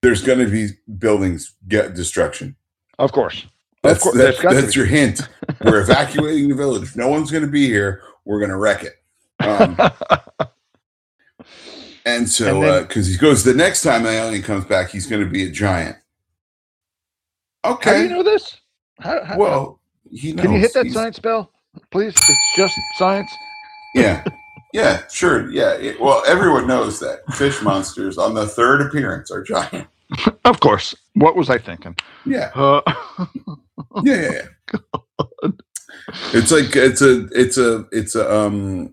there's going to be buildings get destruction. Of course. That's, of course. That, that's your hint. We're evacuating the village. No one's going to be here. We're going to wreck it. Um, And so, because uh, he goes, the next time the alien comes back, he's going to be a giant. Okay. How do you know this? How, how, well, he knows. Can you hit that he's... science bell, please? It's just science. Yeah. Yeah, sure. Yeah. It, well, everyone knows that fish monsters on the third appearance are giant. Of course. What was I thinking? Yeah. Uh... yeah. yeah, yeah. God. It's like, it's a, it's a, it's a, um,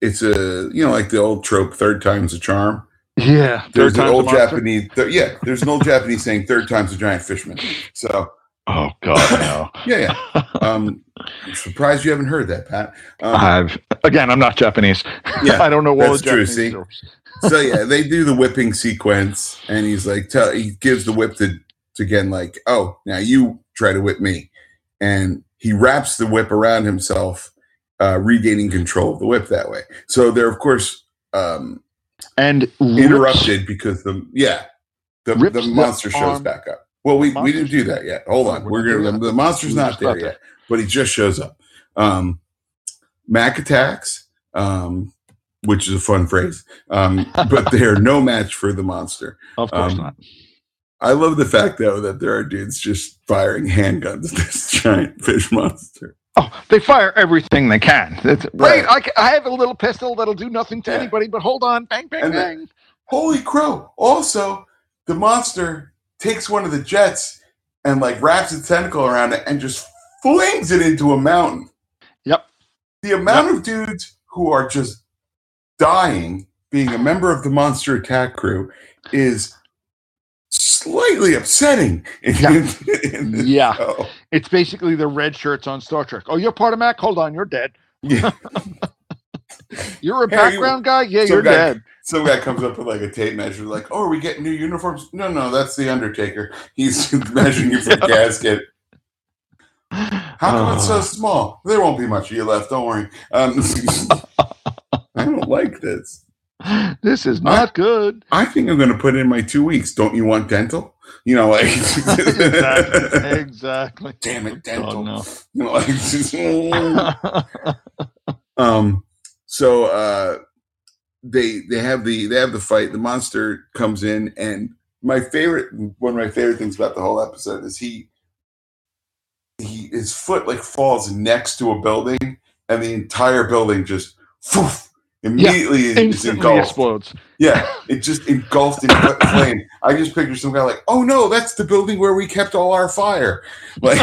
it's a, you know, like the old trope, third time's a charm. Yeah. There's an old Japanese, th- yeah, there's an old Japanese saying, third time's a giant fishman. So. Oh, God, no. yeah, yeah. Um, I'm surprised you haven't heard that, Pat. Um, I've, again, I'm not Japanese. Yeah, I don't know what Japanese is. So, yeah, they do the whipping sequence, and he's like, tell, he gives the whip to, to Gen, like, oh, now you try to whip me. And he wraps the whip around himself, Uh, regaining control of the whip that way. So they're, of course, um, and rips, interrupted because the yeah the the monster shows back up. Well, we, we didn't do that yet. Hold on, we're, we're gonna the monster's not there yet, but he just shows up. Um, Mac attacks, um, which is a fun phrase, um, but they are no match for the monster. Of course um, not. I love the fact though that there are dudes just firing handguns at this giant fish monster. Oh, they fire everything they can. It's, right. right I, I have a little pistol that'll do nothing to yeah. anybody, but hold on. Bang, bang, and bang. The, holy crow. Also, the monster takes one of the jets and, like, wraps its tentacle around it and just flings it into a mountain. Yep. The amount yep. of dudes who are just dying being a member of the monster attack crew is slightly upsetting. In, yeah, in this yeah. show. It's basically the red shirts on Star Trek. Oh, you're part of Mac? Hold on, you're dead. Yeah, you're a hey, background you, guy. Yeah, you're guy, dead. Some guy comes up with like a tape measure, like, "Oh, are we getting new uniforms?" No, no, that's the Undertaker. He's measuring you for the gasket. How come uh, it's so small? There won't be much of you left. Don't worry. Um, I don't like this. This is not I, good. I think I'm going to put in my two weeks. Don't you want dental? You know, like exactly. exactly. Damn it, dental. No. You know, like, um. So uh, they they have the they have the fight. The monster comes in, and my favorite one of my favorite things about the whole episode is he he his foot like falls next to a building, and the entire building just woof, immediately yeah, is engulfed. Explodes. Yeah, it just engulfed in flame. I just picture some guy like, oh no, that's the building where we kept all our fire. Like,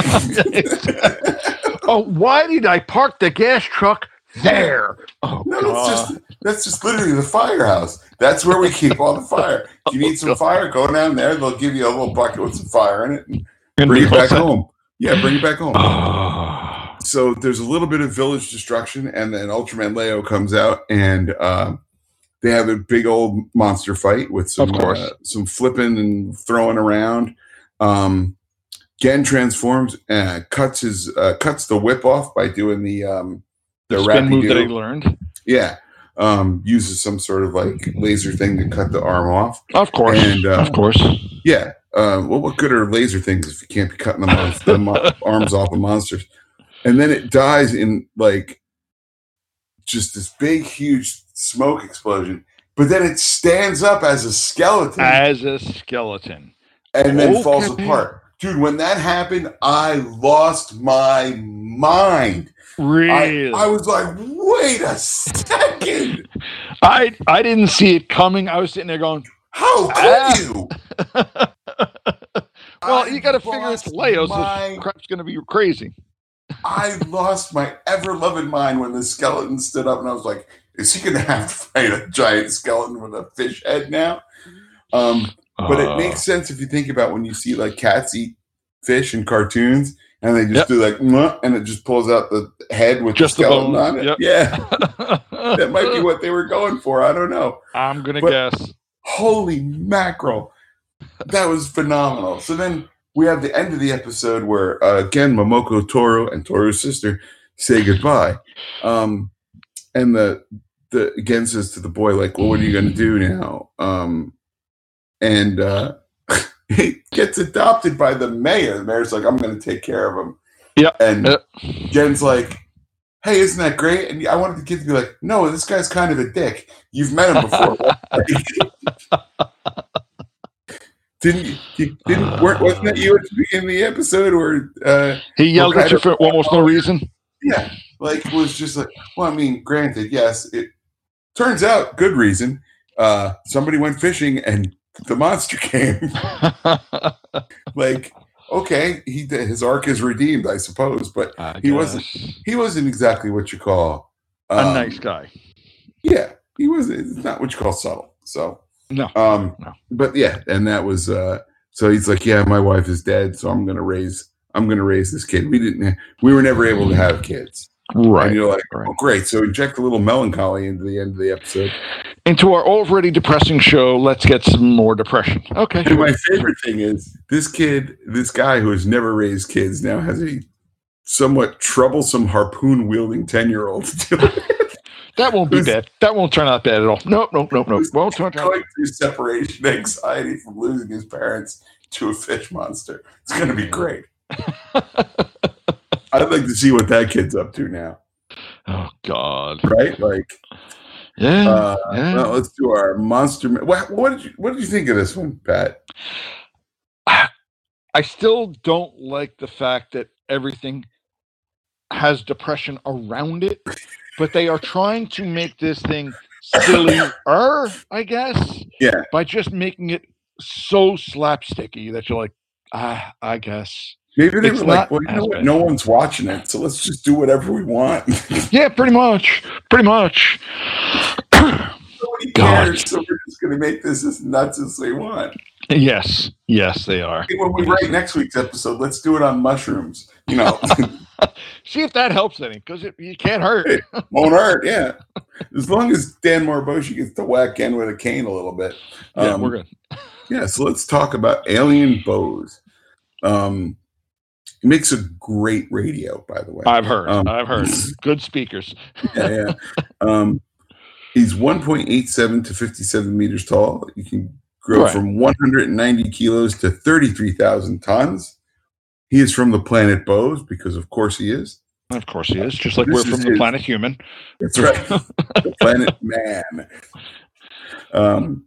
oh, why did I park the gas truck there? Oh, no, God. It's just that's just literally the firehouse. That's where we keep all the fire. If you need some fire, go down there. They'll give you a little bucket with some fire in it and, and bring it back set. home. Yeah, bring it back home. Oh. So there's a little bit of village destruction, and then Ultraman Leo comes out, and uh, they have a big old monster fight with some uh, some flipping and throwing around. Um, Gen transforms and cuts his uh, cuts the whip off by doing the um, the, the spin move that he learned. Yeah, um, uses some sort of like laser thing to cut the arm off. Of course, and, uh, of course, yeah. Uh, well, what good are laser things if you can't be cutting them off, the mo- arms off of monsters? And then it dies in like just this big, huge smoke explosion. But then it stands up as a skeleton, as a skeleton, and then okay. falls apart. Dude, when that happened, I lost my mind. Really? I, I was like, wait a second. I I didn't see it coming. I was sitting there going, how could ah. you? Well, I you got to figure it's Leo, my, so crap's going to be crazy. I lost my ever-loving mind when the skeleton stood up, and I was like, is he going to have to fight a giant skeleton with a fish head now? Um, but uh, it makes sense if you think about when you see like cats eat fish in cartoons, and they just yep. do like, and it just pulls out the head with just the skeleton the on it. Yep. Yeah. That might be what they were going for. I don't know. I'm going to guess. Holy mackerel. That was phenomenal. So then we have the end of the episode where, uh, again, Momoko, Toru, and Toru's sister say goodbye. Um, and the the again says to the boy, like, well, what are you going to do now? Um, and uh, he gets adopted by the mayor. The mayor's like, I'm going to take care of him. Yeah. And yep. Gen's like, hey, isn't that great? And I wanted the kid to be like, no, this guy's kind of a dick. You've met him before. Didn't you, you didn't work? Wasn't that you at the beginning of the episode where uh, he yelled at you for almost no reason? Yeah, like was just like. Well, I mean, granted, yes, it turns out good reason. Uh, somebody went fishing and the monster came. Like, okay, he his arc is redeemed, I suppose, but I he wasn't. He wasn't exactly what you call um, a nice guy. Yeah, he wasn't. It's not what you call subtle. So. No, um, no, but yeah, and that was uh, so he's like, yeah, my wife is dead, so I'm gonna raise, I'm gonna raise this kid. We didn't, we were never able to have kids, right? And you're like, right. Oh, great. So inject a little melancholy into the end of the episode, into our already depressing show. Let's get some more depression, okay? And my favorite thing is this kid, this guy who has never raised kids now has a somewhat troublesome harpoon wielding ten year old. That won't be bad. That won't turn out bad at all. Nope, nope, nope, nope. Won't turn out going through separation anxiety from losing his parents to a fish monster. It's going to be great. I'd like to see what that kid's up to now. Oh, God. Right? Like, yeah. Uh, yeah. Well, let's do our monster. Ma- what, what, did you, what did you think of this one, Pat? I still don't like the fact that everything has depression around it. But they are trying to make this thing sillier, I guess. Yeah. By just making it so slapsticky that you're like, ah, I guess. Maybe they it's were like, well, you know what? No one's watching it, so let's just do whatever we want. Yeah, pretty much. Pretty much. Nobody cares, God. So we're just going to make this as nuts as they want. Yes. Yes, they are. When we write next week's episode, let's do it on mushrooms. You know. See if that helps any, because it you can't hurt. It won't hurt, yeah. As long as Dan Moroboshi gets to whack in with a cane a little bit. Um, yeah, we're good. Yeah, so let's talk about Alien Bose. Um, he makes a great radio, by the way. I've heard. Um, I've heard. Good speakers. Yeah, yeah. Um, he's one point eight seven to fifty-seven meters tall. You can grew right. from one hundred ninety kilos to thirty-three thousand tons. He is from the planet Bose, because of course he is. Of course he is, just like this we're from the his. planet human. That's right. The planet man. Um,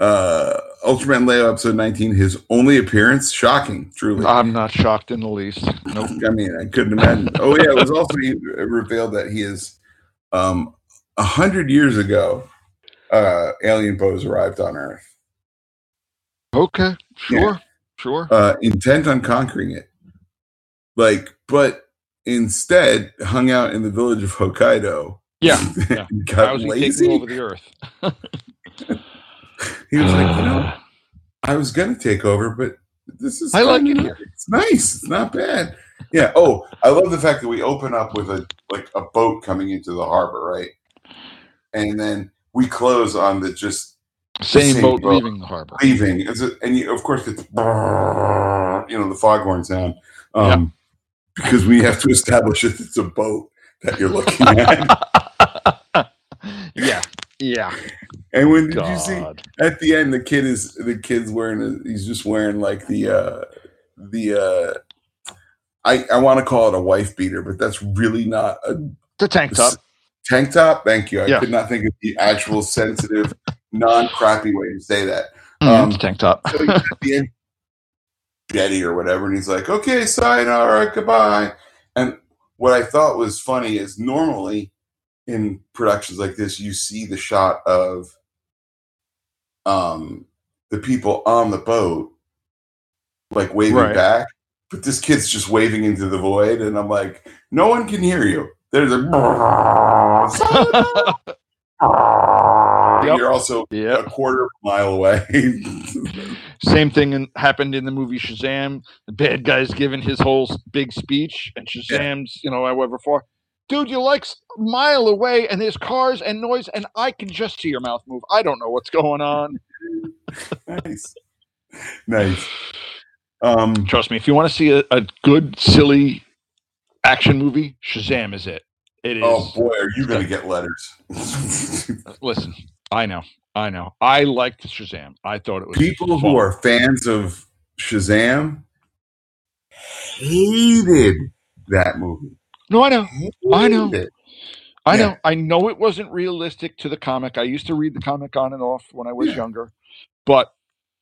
uh, Ultraman Leo, episode nineteen, his only appearance. Shocking, truly. I'm not shocked in the least. Nope. I mean, I couldn't imagine. Oh, yeah, it was also revealed that he is um, one hundred years ago, uh, Alien Bose arrived on Earth. Okay, sure, yeah. sure. Uh, intent on conquering it. Like, but... Instead, hung out in the village of Hokkaido. Yeah, yeah. Got lazy over the earth. He was like, you know, I was going to take over, but this is I fun. like it here. It's nice. It's not bad. Yeah. Oh, I love the fact that we open up with a like a boat coming into the harbor, right? And then we close on the just same, same boat, boat leaving the harbor, leaving, and you, of course it's you know the foghorn sound. Um, yeah. Because we have to establish if it's a boat that you're looking at. yeah, yeah. And when did God. you see at the end the kid is the kid's wearing a, he's just wearing like the uh, the uh, I I want to call it a wife beater, but that's really not a the tank top. Tank top. Thank you. I yeah. could not think of the actual sensitive, non crappy way to say that. Mm, um, tank top. So at the end, Jetty or whatever, and he's like, okay, sayonara, goodbye. And what I thought was funny is normally in productions like this, you see the shot of um, the people on the boat like waving right. back, but this kid's just waving into the void, and I'm like, no one can hear you. There's a sayonara. Yep. You're also yep. a quarter mile away. Same thing in, happened in the movie Shazam. The bad guy's giving his whole big speech, and Shazam's, yeah. you know, however far. Dude, you're like a mile away, and there's cars and noise, and I can just see your mouth move. I don't know what's going on. Nice. Nice. Um, Trust me, if you want to see a, a good, silly action movie, Shazam is it. It is. Oh, boy, are you going to get letters. Listen, I know. I know. I liked Shazam. I thought it was people who are fans of Shazam hated that movie. No, I know. Hated I know. It. I yeah. know. I know it wasn't realistic to the comic. I used to read the comic on and off when I was yeah. younger, but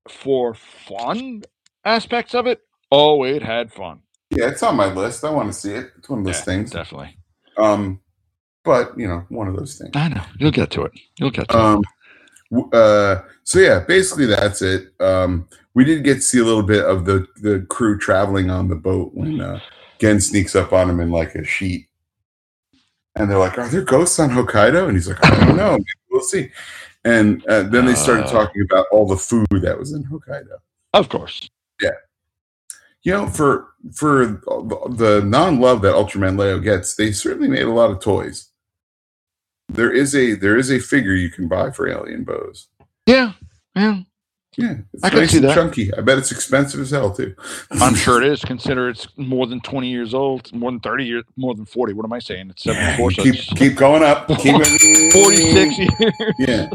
for fun aspects of it, oh, it had fun. Yeah, it's on my list. I want to see it. It's one of those yeah, things, definitely. Um, but you know, one of those things. I know. You'll get to it. You'll get to um, it. Uh, so yeah, basically that's it. Um, we did get to see a little bit of the, the crew traveling on the boat when uh, Gen sneaks up on him in like a sheet. And they're like, are there ghosts on Hokkaido? And he's like, I don't know. We'll see. And uh, then they started talking about all the food that was in Hokkaido. Of course. Yeah. You know, for, for the non-love that Ultraman Leo gets, they certainly made a lot of toys. There is a there is a figure you can buy for Alien Bose. Yeah, yeah, yeah. It's I nice can see and that. Chunky. I bet it's expensive as hell too. I'm sure it is. Consider it's more than twenty years old, more than thirty years, more than forty. What am I saying? It's seventy-four. Yeah, keep so keep going up. Keep forty-six years. Yeah.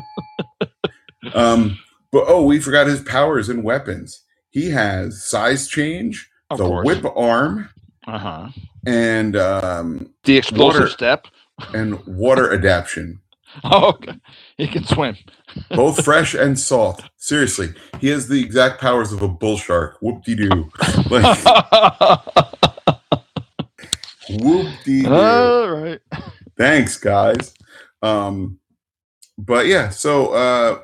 Um. But oh, we forgot his powers and weapons. He has size change, of the course. whip arm, uh huh, and um the explosive water. step. And water adaptation. Oh, okay. He can swim. Both fresh and salt. Seriously, he has the exact powers of a bull shark. Whoop-de-doo. Like, whoop-de-doo. All right. Thanks, guys. Um, but yeah, so uh,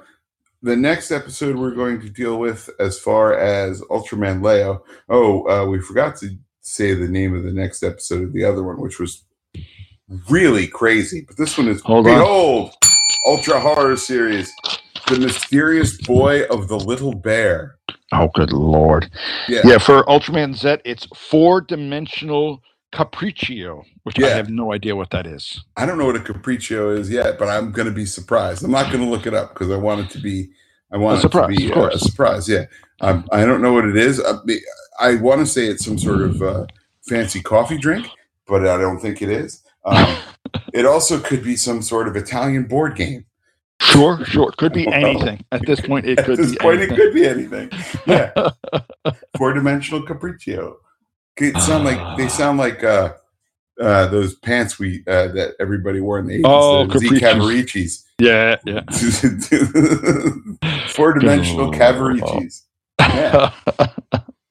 the next episode we're going to deal with as far as Ultraman Leo. Oh, uh, we forgot to say the name of the next episode of the other one, which was really crazy, but this one is Hold behold on. Ultra Horror Series, The Mysterious Boy of the Little Bear. Oh, good lord! Yeah, yeah for Ultraman Zet, it's four-dimensional capriccio, which yeah. I have no idea what that is. I don't know what a capriccio is yet, but I'm going to be surprised. I'm not going to look it up because I want it to be. I want a surprise, it to be of course. Uh, a surprise. Yeah, um, I don't know what it is. I, I want to say it's some sort of uh, fancy coffee drink, but I don't think it is. Um, it also could be some sort of Italian board game. Sure, sure. It could be anything. At this point, it could be anything. At this point, it could be anything. Yeah. Four-dimensional Capriccio. It sound like, they sound like uh, uh, those pants we uh, that everybody wore in the eighties. Oh, Cavaricci's. Yeah, yeah. Four-dimensional Cavaricci's. Yeah.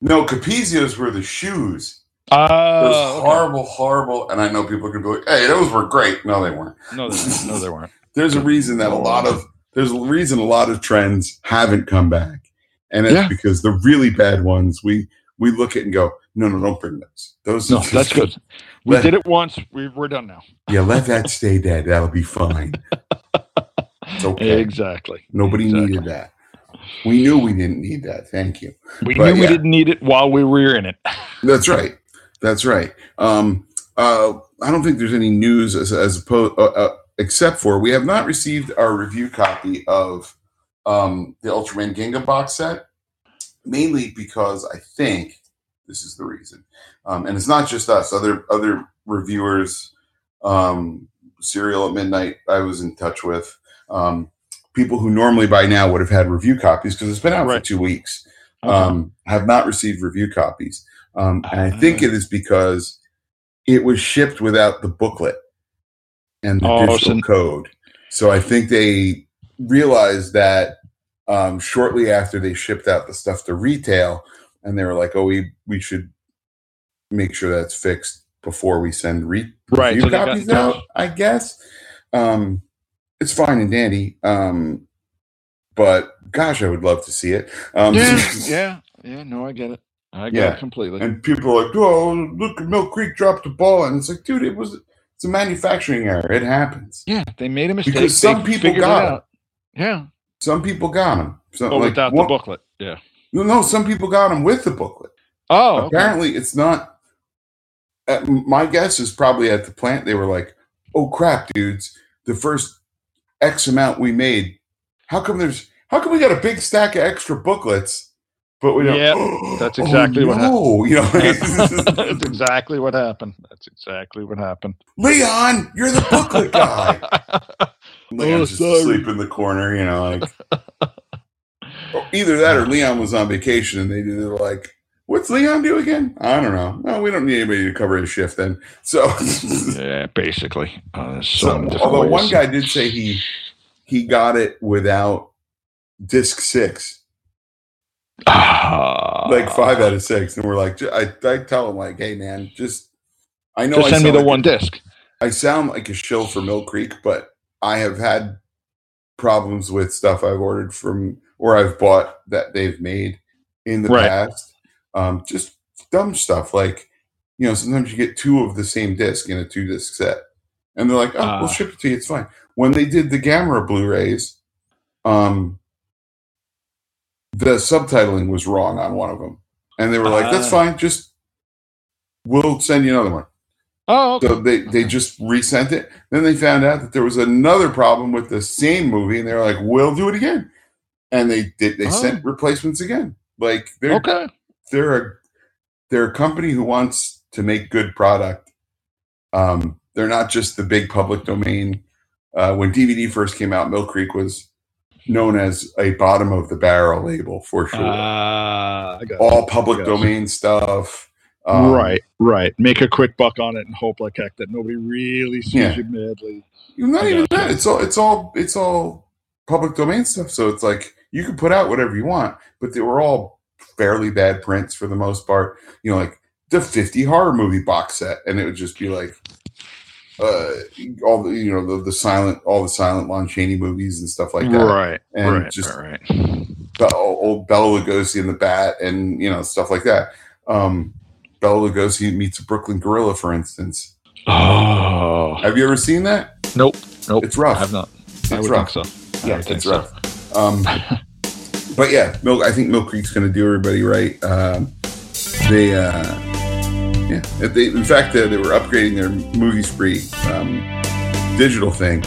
No, Caprizios were the shoes. Uh, those horrible, okay. horrible, and I know people can be like, "Hey, those were great." No, they weren't. No, they weren't. No, they weren't. There's a reason that a lot of there's a reason a lot of trends haven't come back, and it's yeah. because the really bad ones we we look at and go, "No, no, don't bring those." Those no, that's good. We let, did it once. We, we're done now. Yeah, let that stay dead. That'll be fine. It's okay. Exactly. Nobody exactly. needed that. We knew we didn't need that. Thank you. We but, knew yeah. we didn't need it while we were in it. That's right. That's right. Um, uh, I don't think there's any news as, as opposed, uh, uh, except for we have not received our review copy of um, the Ultraman Ginga box set, mainly because I think this is the reason. Um, and it's not just us. Other other reviewers, um, Serial at Midnight, I was in touch with. Um, people who normally by now would have had review copies because it's been out right. for two weeks, um, okay. have not received review copies. Um, and I think it is because it was shipped without the booklet and the oh, digital so- code. So I think they realized that um, shortly after they shipped out the stuff to retail, and they were like, "Oh, we we should make sure that's fixed before we send re- right. review so copies out." Touch. I guess um, it's fine and dandy, um, but gosh, I would love to see it. Um, yeah, yeah, yeah. No, I get it. I get yeah. it completely. And people are like, "Oh, look, Mill Creek dropped the ball." And it's like, dude, it was it's a manufacturing error. It happens. Yeah, they made a mistake. Because some they people got them. Yeah. Some people got them. Some, oh, like, without one, the booklet. Yeah. No, no, some people got them with the booklet. Oh. Apparently, okay. it's not. At, my guess is probably at the plant, they were like, "Oh, crap, dudes. The first X amount we made. How come there's, how come we got a big stack of extra booklets? But we don't. Yeah, oh, that's exactly oh, what no. happened. You know, that's exactly what happened. That's exactly what happened. Leon, you're the booklet guy. Leon's oh, just asleep in the corner, you know. Like, either that or Leon was on vacation, and they did. They're like, "What's Leon do again? I don't know. No, we don't need anybody to cover his shift then." So yeah, basically. Uh, so, so, although ways. One guy did say he he got it without disc six. Uh, like five out of six, and we're like, I, I tell him like, "Hey man, just I know just I send me the like one a, disc." I sound like a shill for Mill Creek, but I have had problems with stuff I've ordered from or I've bought that they've made in the right. past. Um, just dumb stuff like, you know, sometimes you get two of the same disc in a two disc set, and they're like, "Oh, uh, we'll ship it to you. It's fine." When they did the Gamera Blu-rays, um. the subtitling was wrong on one of them, and they were like, "That's fine. Just we'll send you another one." Oh, okay. So they, they just resent it. Then they found out that there was another problem with the same movie, and they were like, "We'll do it again." And they did. They oh. sent replacements again. Like they're okay. they're a they're a company who wants to make good product. Um, they're not just the big public domain. Uh, when D V D first came out, Mill Creek was known as a bottom of the barrel label for sure. Uh, all public domain stuff. Um, right, right. Make a quick buck on it and hope like heck that nobody really sees yeah. you madly. Not I even that. You. It's all it's all it's all public domain stuff. So it's like you can put out whatever you want, but they were all fairly bad prints for the most part. You know, like the fifty horror movie box set, and it would just be like Uh, all the you know the, the silent all the silent Lon Chaney movies and stuff like that, right? And right, just right. Be- old Bela Lugosi and the Bat and you know stuff like that. Um, Bela Lugosi meets a Brooklyn gorilla, for instance. Oh, have you ever seen that? Nope, nope. It's rough. I've not. It's I would rough. Think so. I yeah, it's so. rough. Um, but yeah, Mill, I think Mill Creek's going to do everybody right. Um, they. Uh, Yeah, they, in fact, uh, they were upgrading their movie spree um, digital thing,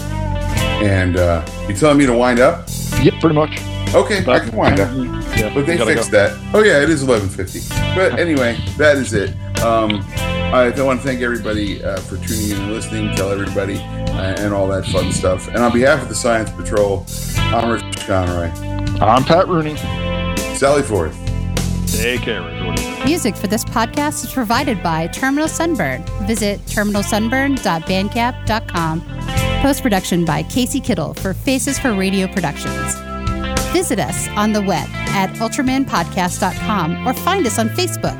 and uh, you telling me to wind up? Yep, pretty much. Okay, but I can wind up. Yeah, but they fixed go. that. Oh yeah, it is eleven fifty. But anyway, that is it. Um, Alright, I want to thank everybody uh, for tuning in and listening. Tell everybody uh, and all that fun stuff. And on behalf of the Science Patrol, I'm Rich Conroy. I'm Pat Rooney. Sally Forth. Take care, everyone. Music for this podcast is provided by Terminal Sunburn. Visit terminal sunburn dot bandcamp dot com. Post-production by Casey Kittle for Faces for Radio Productions. Visit us on the web at ultraman podcast dot com or find us on Facebook.